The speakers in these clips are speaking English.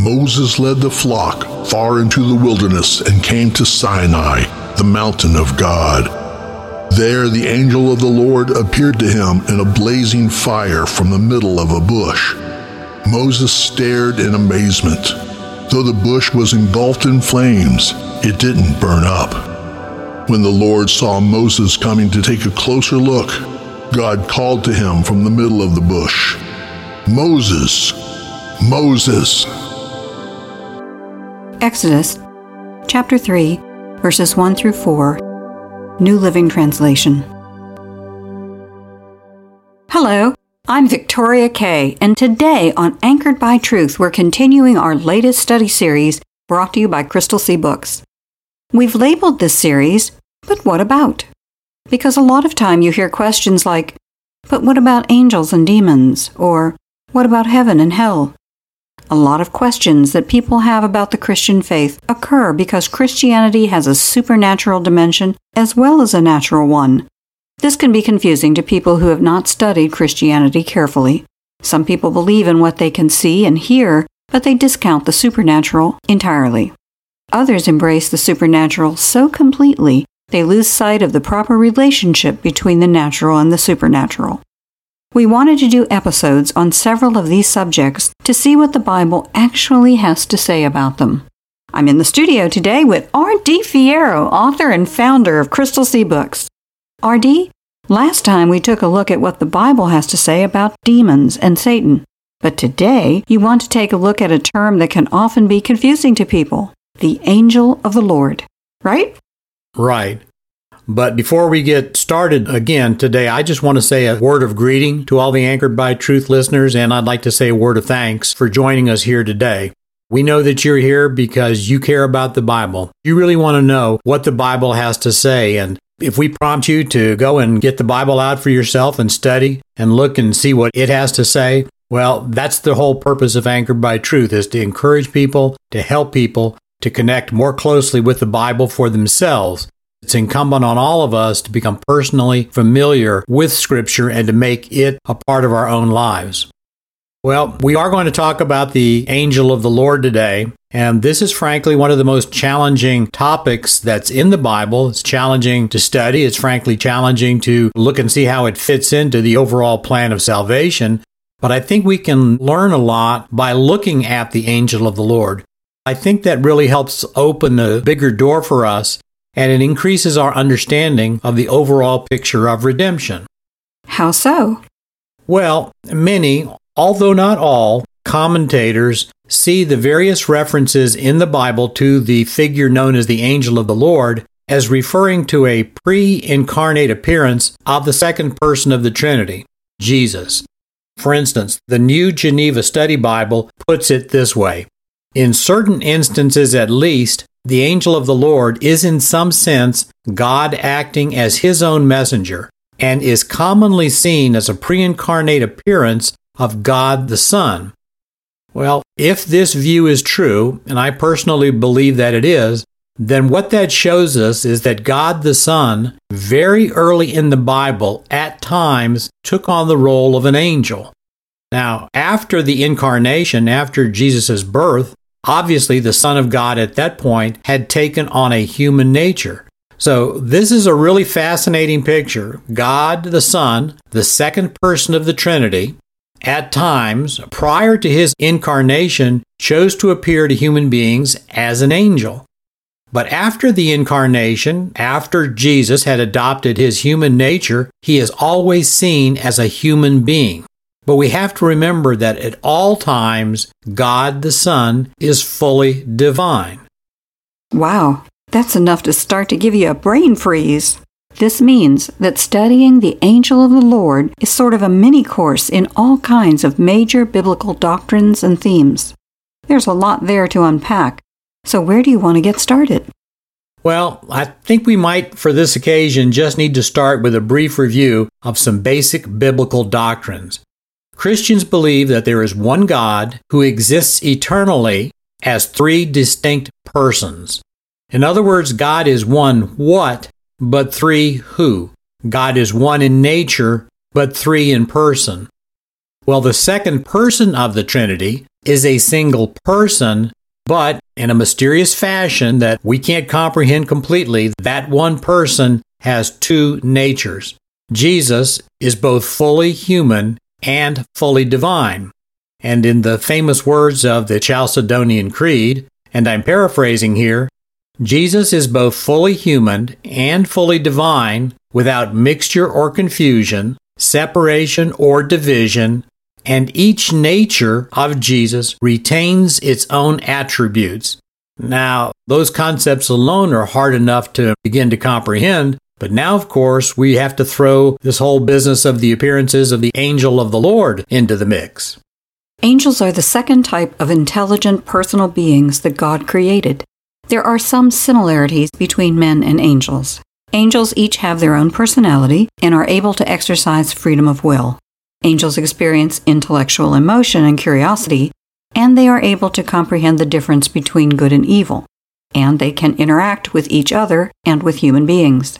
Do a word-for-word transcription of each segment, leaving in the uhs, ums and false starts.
Moses led the flock far into the wilderness and came to Sinai, the mountain of God. There the angel of the Lord appeared to him in a blazing fire from the middle of a bush. Moses stared in amazement. Though the bush was engulfed in flames, it didn't burn up. When the Lord saw Moses coming to take a closer look, God called to him from the middle of the bush, "Moses, Moses." Exodus chapter three, verses one through four. New Living Translation. Hello, I'm Victoria Kay, and today on Anchored by Truth, we're continuing our latest study series brought to you by Crystal Sea Books. We've labeled this series, "But What About?" because a lot of time you hear questions like, "But what about angels and demons?" or "What about heaven and hell?" A lot of questions that people have about the Christian faith occur because Christianity has a supernatural dimension as well as a natural one. This can be confusing to people who have not studied Christianity carefully. Some people believe in what they can see and hear, but they discount the supernatural entirely. Others embrace the supernatural so completely they lose sight of the proper relationship between the natural and the supernatural. We wanted to do episodes on several of these subjects to see what the Bible actually has to say about them. I'm in the studio today with R D Fierro, author and founder of Crystal Sea Books. R D, last time we took a look at what the Bible has to say about demons and Satan, but today you want to take a look at a term that can often be confusing to people, the angel of the Lord, right? Right. But before we get started again today, I just want to say a word of greeting to all the Anchored by Truth listeners, and I'd like to say a word of thanks for joining us here today. We know that you're here because you care about the Bible. You really want to know what the Bible has to say, and if we prompt you to go and get the Bible out for yourself and study and look and see what it has to say, well, that's the whole purpose of Anchored by Truth, is to encourage people, to help people, to connect more closely with the Bible for themselves. It's incumbent on all of us to become personally familiar with Scripture and to make it a part of our own lives. Well, we are going to talk about the angel of the Lord today, and this is frankly one of the most challenging topics that's in the Bible. It's challenging to study. It's frankly challenging to look and see how it fits into the overall plan of salvation. But I think we can learn a lot by looking at the angel of the Lord. I think that really helps open a bigger door for us, and it increases our understanding of the overall picture of redemption. How so? Well, many, although not all, commentators see the various references in the Bible to the figure known as the angel of the Lord as referring to a pre-incarnate appearance of the second person of the Trinity, Jesus. For instance, the New Geneva Study Bible puts it this way: "In certain instances at least, the angel of the Lord is in some sense God acting as his own messenger, and is commonly seen as a pre-incarnate appearance of God the Son." Well, if this view is true, and I personally believe that it is, then what that shows us is that God the Son, very early in the Bible, at times took on the role of an angel. Now, after the incarnation, after Jesus' birth, obviously, the Son of God at that point had taken on a human nature. So this is a really fascinating picture. God the Son, the second person of the Trinity, at times, prior to his incarnation, chose to appear to human beings as an angel. But after the incarnation, after Jesus had adopted his human nature, he is always seen as a human being. But we have to remember that at all times, God the Son is fully divine. Wow, that's enough to start to give you a brain freeze. This means that studying the angel of the Lord is sort of a mini-course in all kinds of major biblical doctrines and themes. There's a lot there to unpack, so where do you want to get started? Well, I think we might, for this occasion, just need to start with a brief review of some basic biblical doctrines. Christians believe that there is one God who exists eternally as three distinct persons. In other words, God is one what, but three who. God is one in nature, but three in person. Well, the second person of the Trinity is a single person, but in a mysterious fashion that we can't comprehend completely, that one person has two natures. Jesus is both fully human and fully divine. And in the famous words of the Chalcedonian Creed, and I'm paraphrasing here, Jesus is both fully human and fully divine without mixture or confusion, separation or division, and each nature of Jesus retains its own attributes. Now, those concepts alone are hard enough to begin to comprehend, but now, of course, we have to throw this whole business of the appearances of the angel of the Lord into the mix. Angels are the second type of intelligent personal beings that God created. There are some similarities between men and angels. Angels each have their own personality and are able to exercise freedom of will. Angels experience intellectual emotion and curiosity, and they are able to comprehend the difference between good and evil, and they can interact with each other and with human beings.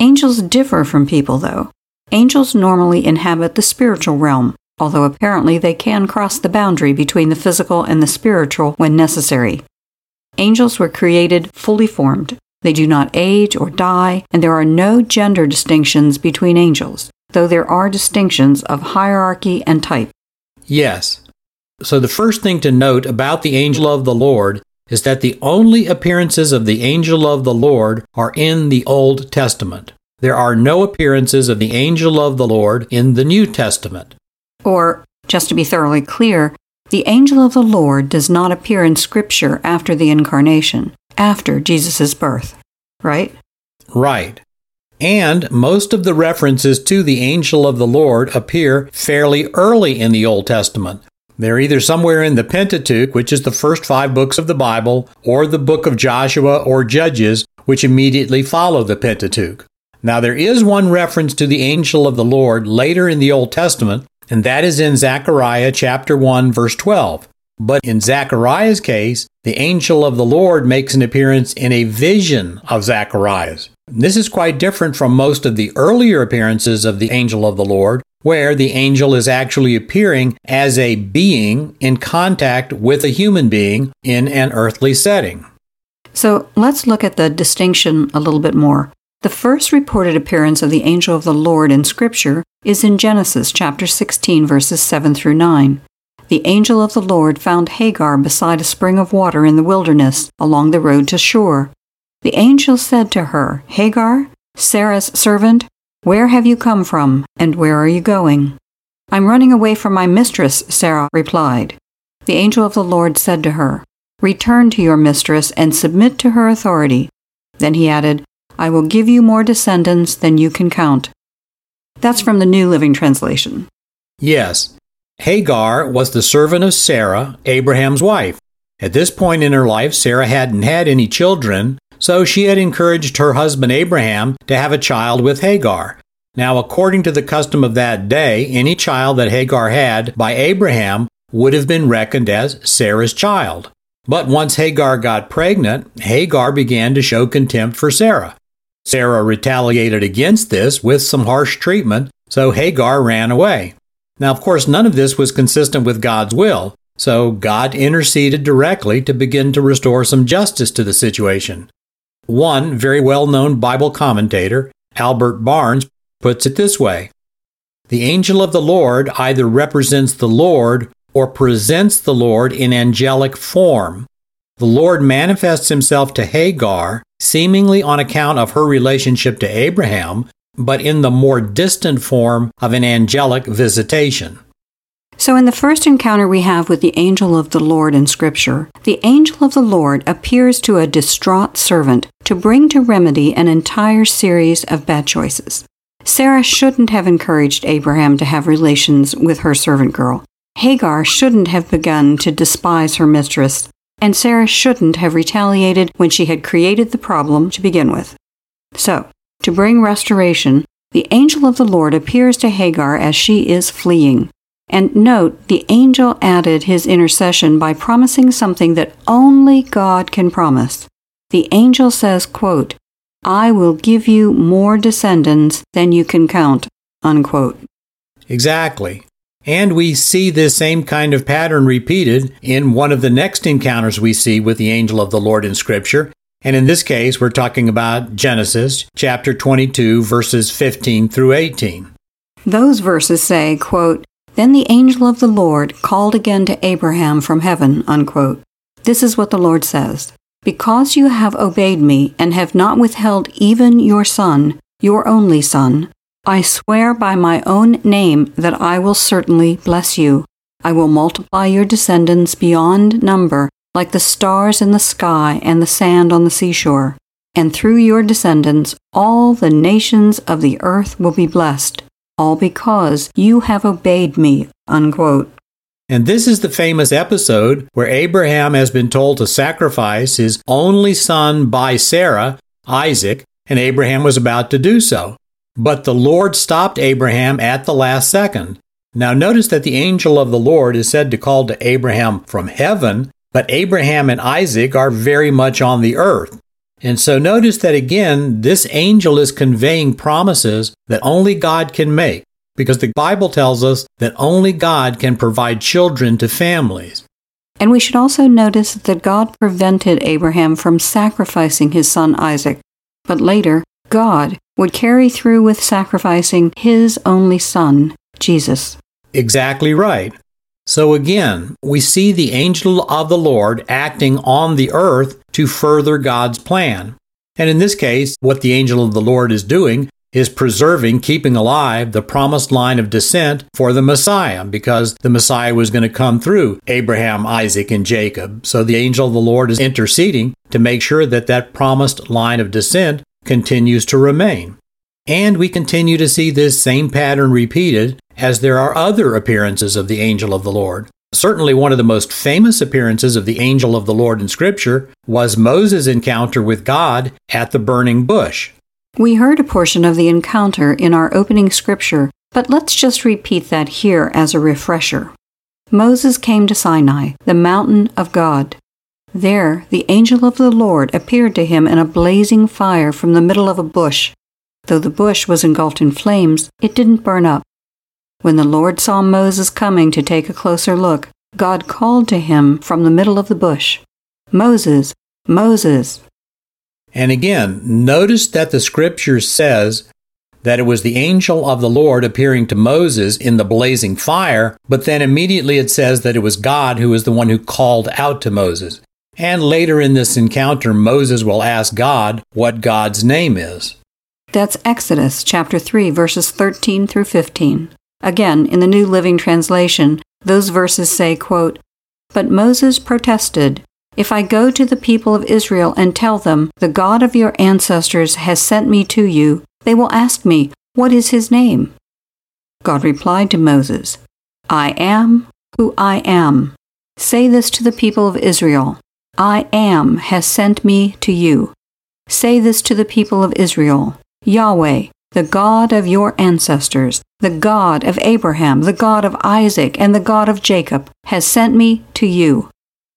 Angels differ from people, though. Angels normally inhabit the spiritual realm, although apparently they can cross the boundary between the physical and the spiritual when necessary. Angels were created fully formed. They do not age or die, and there are no gender distinctions between angels, though there are distinctions of hierarchy and type. Yes. So the first thing to note about the angel of the Lord is that the only appearances of the angel of the Lord are in the Old Testament. There are no appearances of the angel of the Lord in the New Testament. Or, just to be thoroughly clear, the angel of the Lord does not appear in Scripture after the Incarnation, after Jesus' birth, right? Right. And most of the references to the angel of the Lord appear fairly early in the Old Testament. They're either somewhere in the Pentateuch, which is the first five books of the Bible, or the book of Joshua or Judges, which immediately follow the Pentateuch. Now, there is one reference to the angel of the Lord later in the Old Testament, and that is in Zechariah chapter one, verse twelve. But in Zechariah's case, the angel of the Lord makes an appearance in a vision of Zechariah's. This is quite different from most of the earlier appearances of the angel of the Lord, where the angel is actually appearing as a being in contact with a human being in an earthly setting. So let's look at the distinction a little bit more. The first reported appearance of the angel of the Lord in Scripture is in Genesis chapter sixteen, verses seven through nine. The angel of the Lord found Hagar beside a spring of water in the wilderness along the road to Shur. The angel said to her, "Hagar, Sarah's servant, where have you come from, and where are you going?" "I'm running away from my mistress," Sarah replied. The angel of the Lord said to her, "Return to your mistress and submit to her authority." Then he added, "I will give you more descendants than you can count." That's from the New Living Translation. Yes. Hagar was the servant of Sarah, Abraham's wife. At this point in her life, Sarah hadn't had any children, so she had encouraged her husband Abraham to have a child with Hagar. Now, according to the custom of that day, any child that Hagar had by Abraham would have been reckoned as Sarah's child. But once Hagar got pregnant, Hagar began to show contempt for Sarah. Sarah retaliated against this with some harsh treatment, so Hagar ran away. Now, of course, none of this was consistent with God's will, so God interceded directly to begin to restore some justice to the situation. One very well-known Bible commentator, Albert Barnes, puts it this way: "The angel of the Lord either represents the Lord or presents the Lord in angelic form. The Lord manifests himself to Hagar, seemingly on account of her relationship to Abraham, but in the more distant form of an angelic visitation." So in the first encounter we have with the angel of the Lord in Scripture, the angel of the Lord appears to a distraught servant to bring to remedy an entire series of bad choices. Sarah shouldn't have encouraged Abraham to have relations with her servant girl. Hagar shouldn't have begun to despise her mistress, and Sarah shouldn't have retaliated when she had created the problem to begin with. So, to bring restoration, the angel of the Lord appears to Hagar as she is fleeing. And note, the angel added his intercession by promising something that only God can promise. The angel says, quote, "I will give you more descendants than you can count," unquote. Exactly. And we see this same kind of pattern repeated in one of the next encounters we see with the angel of the Lord in Scripture. And in this case, we're talking about Genesis chapter twenty-two, verses fifteen through eighteen. Those verses say, quote, "Then the angel of the Lord called again to Abraham from heaven," unquote. This is what the Lord says, "Because you have obeyed me and have not withheld even your son, your only son, I swear by my own name that I will certainly bless you. I will multiply your descendants beyond number, like the stars in the sky and the sand on the seashore. And through your descendants, all the nations of the earth will be blessed, all because you have obeyed me," unquote. And this is the famous episode where Abraham has been told to sacrifice his only son by Sarah, Isaac, and Abraham was about to do so. But the Lord stopped Abraham at the last second. Now notice that the angel of the Lord is said to call to Abraham from heaven, but Abraham and Isaac are very much on the earth. And so notice that again, this angel is conveying promises that only God can make, because the Bible tells us that only God can provide children to families. And we should also notice that God prevented Abraham from sacrificing his son Isaac. But later, God would carry through with sacrificing his only son, Jesus. Exactly right. So again, we see the angel of the Lord acting on the earth to further God's plan. And in this case, what the angel of the Lord is doing is preserving, keeping alive, the promised line of descent for the Messiah, because the Messiah was going to come through Abraham, Isaac, and Jacob. So the angel of the Lord is interceding to make sure that that promised line of descent continues to remain. And we continue to see this same pattern repeated as there are other appearances of the angel of the Lord. Certainly one of the most famous appearances of the angel of the Lord in Scripture was Moses' encounter with God at the burning bush. We heard a portion of the encounter in our opening Scripture, but let's just repeat that here as a refresher. Moses came to Sinai, the mountain of God. There, the angel of the Lord appeared to him in a blazing fire from the middle of a bush. Though the bush was engulfed in flames, it didn't burn up. When the Lord saw Moses coming to take a closer look, God called to him from the middle of the bush, "Moses, Moses." And again, notice that the Scripture says that it was the angel of the Lord appearing to Moses in the blazing fire, but then immediately it says that it was God who was the one who called out to Moses. And later in this encounter, Moses will ask God what God's name is. That's Exodus chapter three, verses thirteen through fifteen. Again, in the New Living Translation, those verses say, quote, "But Moses protested, 'If I go to the people of Israel and tell them, the God of your ancestors has sent me to you, they will ask me, what is his name?' God replied to Moses, 'I am who I am. Say this to the people of Israel, I am has sent me to you. Say this to the people of Israel, Yahweh, the God of your ancestors, the God of Abraham, the God of Isaac, and the God of Jacob, has sent me to you.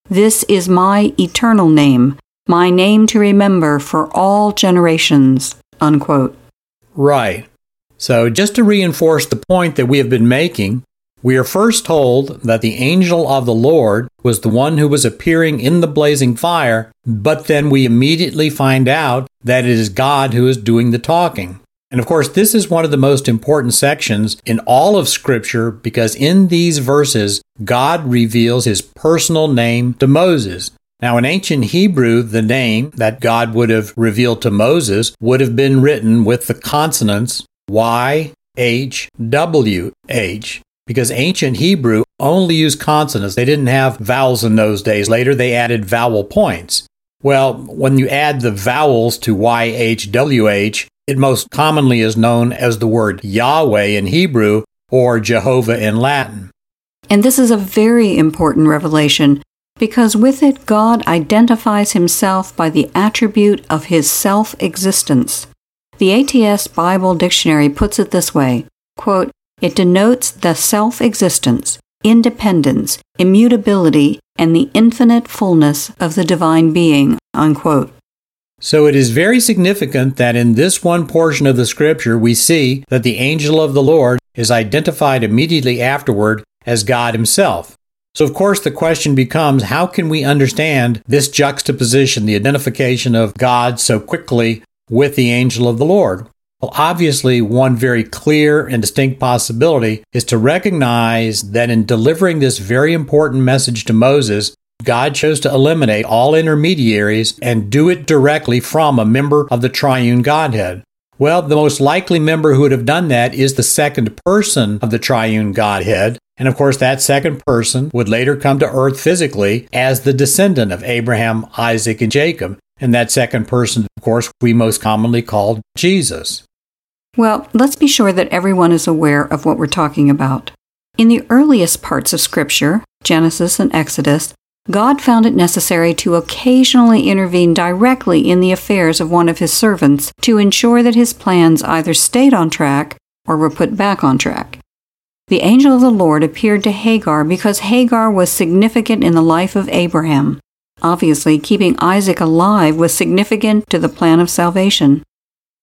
This is my eternal name, my name to remember for all generations,'" unquote. Right. So just to reinforce the point that we have been making, we are first told that the angel of the Lord was the one who was appearing in the blazing fire, but then we immediately find out that it is God who is doing the talking. And of course, this is one of the most important sections in all of Scripture, because in these verses, God reveals his personal name to Moses. Now, in ancient Hebrew, the name that God would have revealed to Moses would have been written with the consonants Y, H, W, H. because ancient Hebrew only used consonants. They didn't have vowels in those days. Later, they added vowel points. Well, when you add the vowels to Y H W H, it most commonly is known as the word Yahweh in Hebrew or Jehovah in Latin. And this is a very important revelation, because with it, God identifies himself by the attribute of his self-existence. The A T S Bible Dictionary puts it this way, quote, "It denotes the self-existence, independence, immutability, and the infinite fullness of the divine being," unquote. So it is very significant that in this one portion of the Scripture we see that the angel of the Lord is identified immediately afterward as God himself. So, of course, the question becomes, how can we understand this juxtaposition, the identification of God so quickly with the angel of the Lord? Well, obviously, one very clear and distinct possibility is to recognize that in delivering this very important message to Moses, God chose to eliminate all intermediaries and do it directly from a member of the triune Godhead. Well, the most likely member who would have done that is the second person of the triune Godhead. And of course, that second person would later come to earth physically as the descendant of Abraham, Isaac, and Jacob. And that second person, of course, we most commonly call Jesus. Well, let's be sure that everyone is aware of what we're talking about. In the earliest parts of Scripture, Genesis and Exodus, God found it necessary to occasionally intervene directly in the affairs of one of his servants to ensure that his plans either stayed on track or were put back on track. The angel of the Lord appeared to Hagar because Hagar was significant in the life of Abraham. Obviously, keeping Isaac alive was significant to the plan of salvation.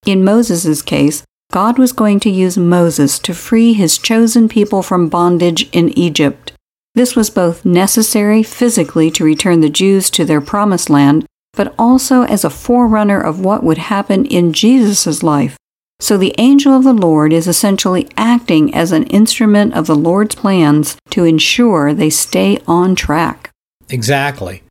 In Moses' case, God was going to use Moses to free his chosen people from bondage in Egypt. This was both necessary physically to return the Jews to their promised land, but also as a forerunner of what would happen in Jesus' life. So the angel of the Lord is essentially acting as an instrument of the Lord's plans to ensure they stay on track. Exactly.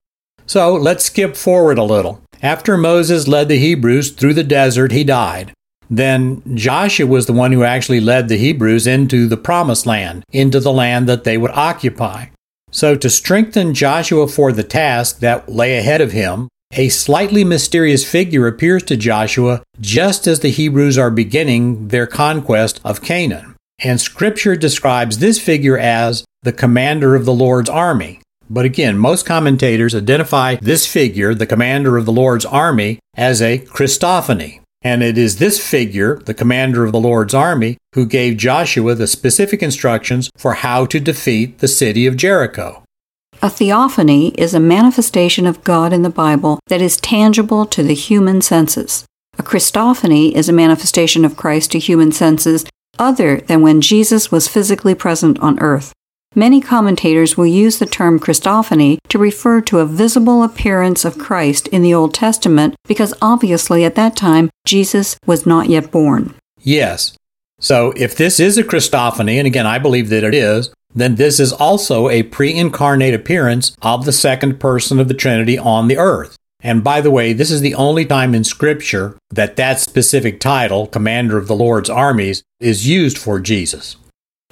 So let's skip forward a little. After Moses led the Hebrews through the desert, he died. Then Joshua was the one who actually led the Hebrews into the promised land, into the land that they would occupy. So to strengthen Joshua for the task that lay ahead of him, a slightly mysterious figure appears to Joshua just as the Hebrews are beginning their conquest of Canaan. And Scripture describes this figure as the commander of the Lord's army. But again, most commentators identify this figure, the commander of the Lord's army, as a Christophany. And it is this figure, the commander of the Lord's army, who gave Joshua the specific instructions for how to defeat the city of Jericho. A theophany is a manifestation of God in the Bible that is tangible to the human senses. A Christophany is a manifestation of Christ to human senses other than when Jesus was physically present on earth. Many commentators will use the term Christophany to refer to a visible appearance of Christ in the Old Testament because obviously at that time Jesus was not yet born. Yes. So if this is a Christophany, and again I believe that it is, then this is also a pre-incarnate appearance of the second person of the Trinity on the earth. And by the way, this is the only time in Scripture that that specific title, Commander of the Lord's Armies, is used for Jesus.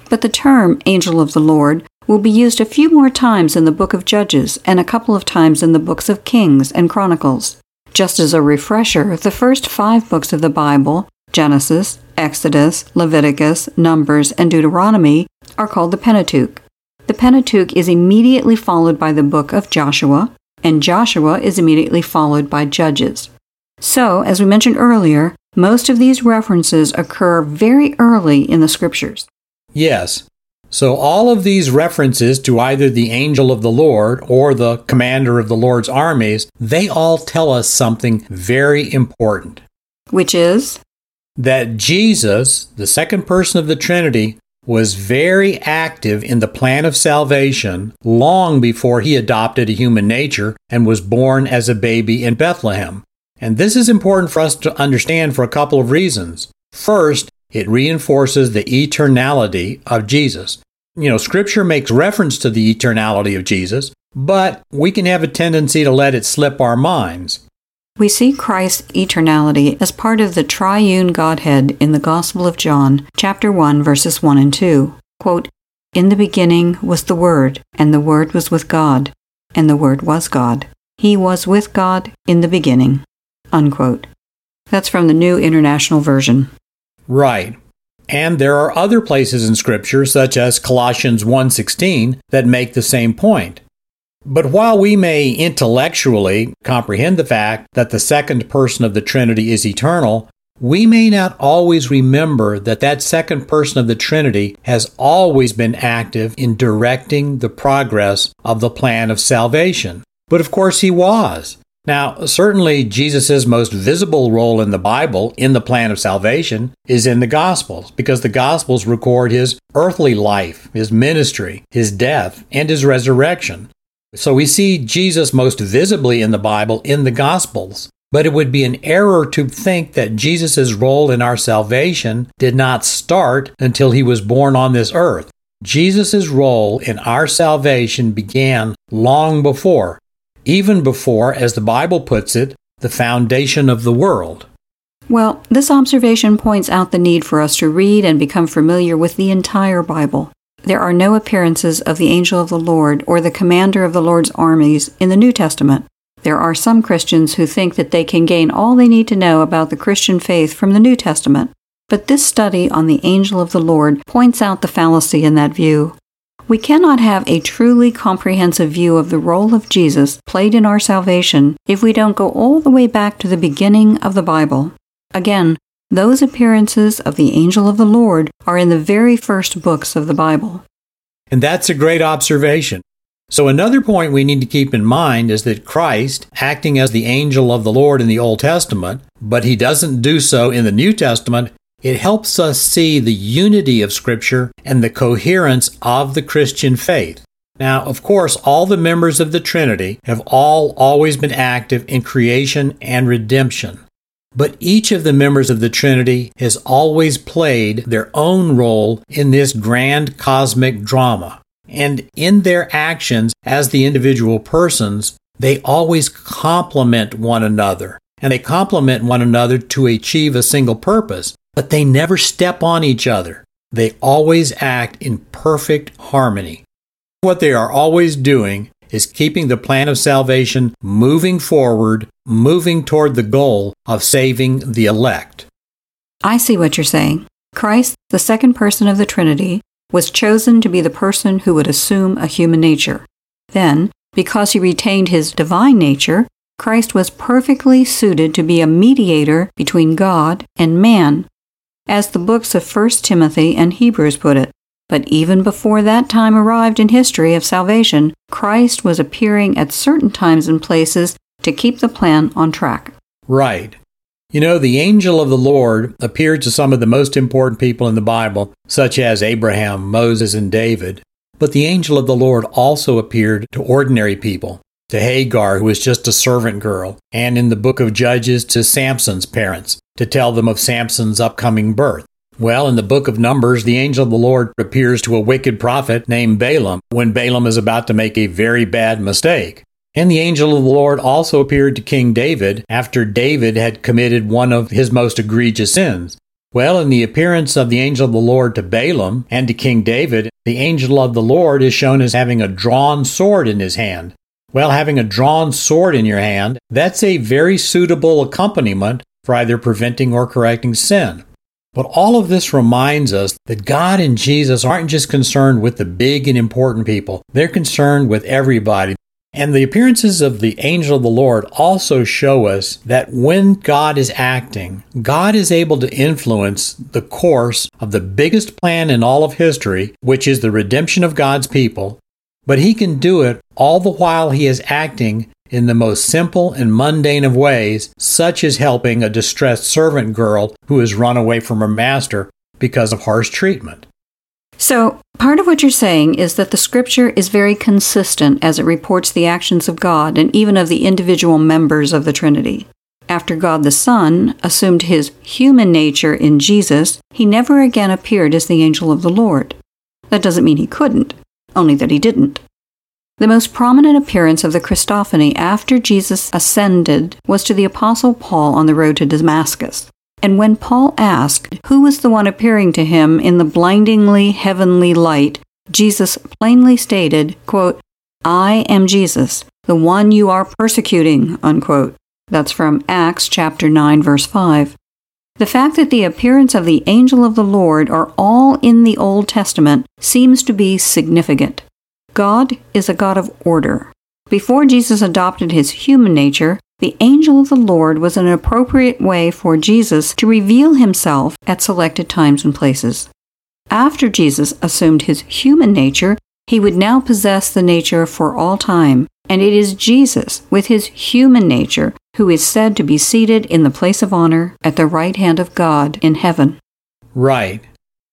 But the term Angel of the Lord will be used a few more times in the Book of Judges and a couple of times in the books of Kings and Chronicles. Just as a refresher, the first five books of the Bible, Genesis, Exodus, Leviticus, Numbers, and Deuteronomy, are called the Pentateuch. The Pentateuch is immediately followed by the book of Joshua, and Joshua is immediately followed by Judges. So, as we mentioned earlier, most of these references occur very early in the Scriptures. Yes. So all of these references to either the angel of the Lord or the commander of the Lord's armies, they all tell us something very important. Which is? That Jesus, the second person of the Trinity, was very active in the plan of salvation long before he adopted a human nature and was born as a baby in Bethlehem. And this is important for us to understand for a couple of reasons. First, it reinforces the eternality of Jesus. You know, Scripture makes reference to the eternality of Jesus, but we can have a tendency to let it slip our minds. We see Christ's eternality as part of the triune Godhead in the Gospel of John, chapter one, verses one and two. Quote, In the beginning was the Word, and the Word was with God, and the Word was God. He was with God in the beginning. Unquote. That's from the New International Version. Right. And there are other places in Scripture, such as Colossians one sixteen, that make the same point. But while we may intellectually comprehend the fact that the second person of the Trinity is eternal, we may not always remember that that second person of the Trinity has always been active in directing the progress of the plan of salvation. But of course he was. Now, certainly Jesus' most visible role in the Bible, in the plan of salvation, is in the Gospels, because the Gospels record his earthly life, his ministry, his death, and his resurrection. So we see Jesus most visibly in the Bible, in the Gospels. But it would be an error to think that Jesus' role in our salvation did not start until he was born on this earth. Jesus' role in our salvation began long before, even before, as the Bible puts it, the foundation of the world. Well, this observation points out the need for us to read and become familiar with the entire Bible. There are no appearances of the angel of the Lord or the commander of the Lord's armies in the New Testament. There are some Christians who think that they can gain all they need to know about the Christian faith from the New Testament. But this study on the angel of the Lord points out the fallacy in that view. We cannot have a truly comprehensive view of the role of Jesus played in our salvation if we don't go all the way back to the beginning of the Bible. Again, those appearances of the angel of the Lord are in the very first books of the Bible. And that's a great observation. So another point we need to keep in mind is that Christ, acting as the angel of the Lord in the Old Testament, but he doesn't do so in the New Testament, it helps us see the unity of Scripture and the coherence of the Christian faith. Now, of course, all the members of the Trinity have all always been active in creation and redemption. But each of the members of the Trinity has always played their own role in this grand cosmic drama. And in their actions as the individual persons, they always complement one another. And they complement one another to achieve a single purpose. But they never step on each other. They always act in perfect harmony. What they are always doing is keeping the plan of salvation moving forward, moving toward the goal of saving the elect. I see what you're saying. Christ, the second person of the Trinity, was chosen to be the person who would assume a human nature. Then, because he retained his divine nature, Christ was perfectly suited to be a mediator between God and man, as the books of First Timothy and Hebrews put it. But even before that time arrived in history of salvation, Christ was appearing at certain times and places to keep the plan on track. Right. You know, the angel of the Lord appeared to some of the most important people in the Bible, such as Abraham, Moses, and David. But the angel of the Lord also appeared to ordinary people, to Hagar, who was just a servant girl, and in the book of Judges to Samson's parents, to tell them of Samson's upcoming birth. Well, in the book of Numbers, the angel of the Lord appears to a wicked prophet named Balaam when Balaam is about to make a very bad mistake. And the angel of the Lord also appeared to King David after David had committed one of his most egregious sins. Well, in the appearance of the angel of the Lord to Balaam and to King David, the angel of the Lord is shown as having a drawn sword in his hand. Well, having a drawn sword in your hand, that's a very suitable accompaniment for either preventing or correcting sin. But all of this reminds us that God and Jesus aren't just concerned with the big and important people. They're concerned with everybody. And the appearances of the angel of the Lord also show us that when God is acting, God is able to influence the course of the biggest plan in all of history, which is the redemption of God's people. But he can do it all the while he is acting in the most simple and mundane of ways, such as helping a distressed servant girl who has run away from her master because of harsh treatment. So, part of what you're saying is that the Scripture is very consistent as it reports the actions of God and even of the individual members of the Trinity. After God the Son assumed his human nature in Jesus, he never again appeared as the angel of the Lord. That doesn't mean he couldn't, only that he didn't. The most prominent appearance of the Christophany after Jesus ascended was to the Apostle Paul on the road to Damascus. And when Paul asked who was the one appearing to him in the blindingly heavenly light, Jesus plainly stated, quote, "I am Jesus, the one you are persecuting," unquote. That's from Acts chapter nine, verse five. The fact that the appearance of the angel of the Lord are all in the Old Testament seems to be significant. God is a God of order. Before Jesus adopted his human nature, the angel of the Lord was an appropriate way for Jesus to reveal himself at selected times and places. After Jesus assumed his human nature, he would now possess the nature for all time, and it is Jesus, with his human nature, who is said to be seated in the place of honor at the right hand of God in heaven. Right.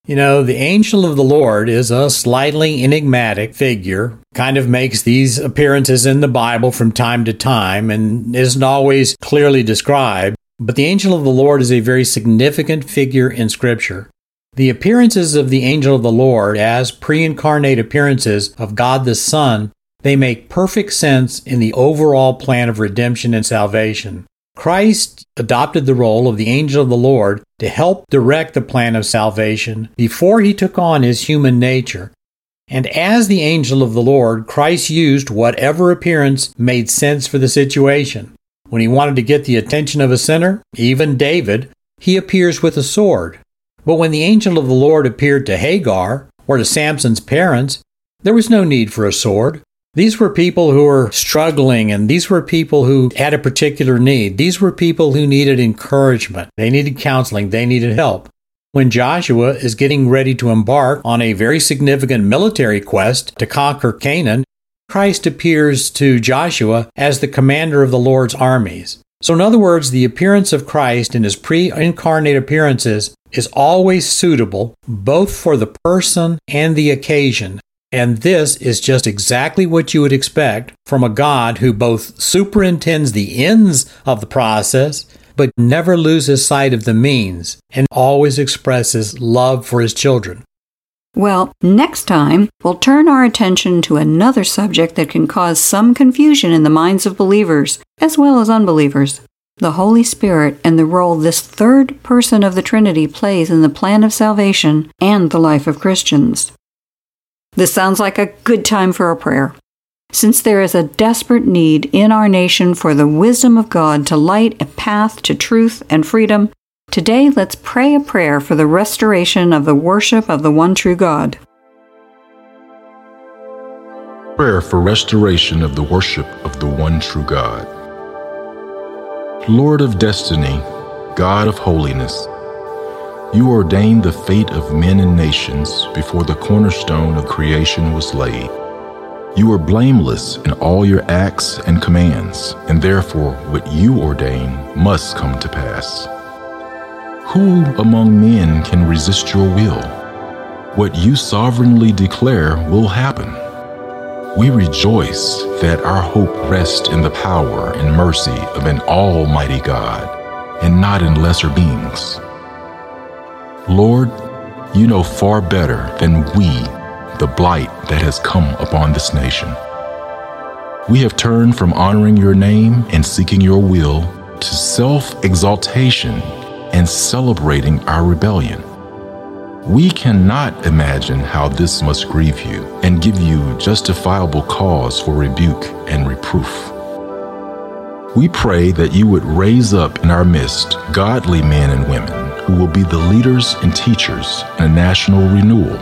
You know, the angel of the Lord is a slightly enigmatic figure, kind of makes these appearances in the Bible from time to time and isn't always clearly described, but the angel of the Lord is a very significant figure in Scripture. The appearances of the angel of the Lord as pre-incarnate appearances of God the Son, they make perfect sense in the overall plan of redemption and salvation. Christ adopted the role of the angel of the Lord to help direct the plan of salvation before he took on his human nature. And as the angel of the Lord, Christ used whatever appearance made sense for the situation. When he wanted to get the attention of a sinner, even David, he appears with a sword. But when the angel of the Lord appeared to Hagar, or to Samson's parents, there was no need for a sword. These were people who were struggling, and these were people who had a particular need. These were people who needed encouragement. They needed counseling. They needed help. When Joshua is getting ready to embark on a very significant military quest to conquer Canaan, Christ appears to Joshua as the commander of the Lord's armies. So in other words, the appearance of Christ in his pre-incarnate appearances is always suitable both for the person and the occasion. And this is just exactly what you would expect from a God who both superintends the ends of the process, but never loses sight of the means, and always expresses love for his children. Well, next time, we'll turn our attention to another subject that can cause some confusion in the minds of believers, as well as unbelievers. The Holy Spirit and the role this third person of the Trinity plays in the plan of salvation and the life of Christians. This sounds like a good time for a prayer. Since there is a desperate need in our nation for the wisdom of God to light a path to truth and freedom, today let's pray a prayer for the restoration of the worship of the one true God. Prayer for restoration of the worship of the one true God. Lord of destiny, God of holiness, you ordained the fate of men and nations before the cornerstone of creation was laid. You were blameless in all your acts and commands, and therefore what you ordain must come to pass. Who among men can resist your will? What you sovereignly declare will happen. We rejoice that our hope rests in the power and mercy of an almighty God, and not in lesser beings. Lord, you know far better than we the blight that has come upon this nation. We have turned from honoring your name and seeking your will to self-exaltation and celebrating our rebellion. We cannot imagine how this must grieve you and give you justifiable cause for rebuke and reproof. We pray that you would raise up in our midst godly men and women who will be the leaders and teachers in a national renewal.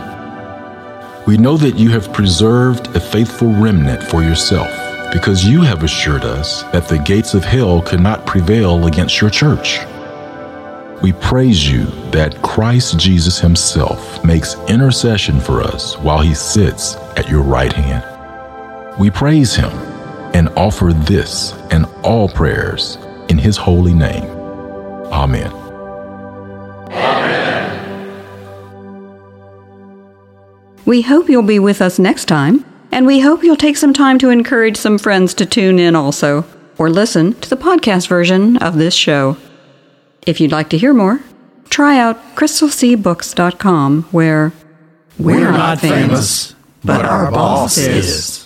We know that you have preserved a faithful remnant for yourself because you have assured us that the gates of hell could not prevail against your church. We praise you that Christ Jesus himself makes intercession for us while he sits at your right hand. We praise him and offer this and all prayers in his holy name. Amen. Amen. We hope you'll be with us next time, and we hope you'll take some time to encourage some friends to tune in also, or listen to the podcast version of this show. If you'd like to hear more, try out crystal sea books dot com, where we're, we're not famous, but our boss is.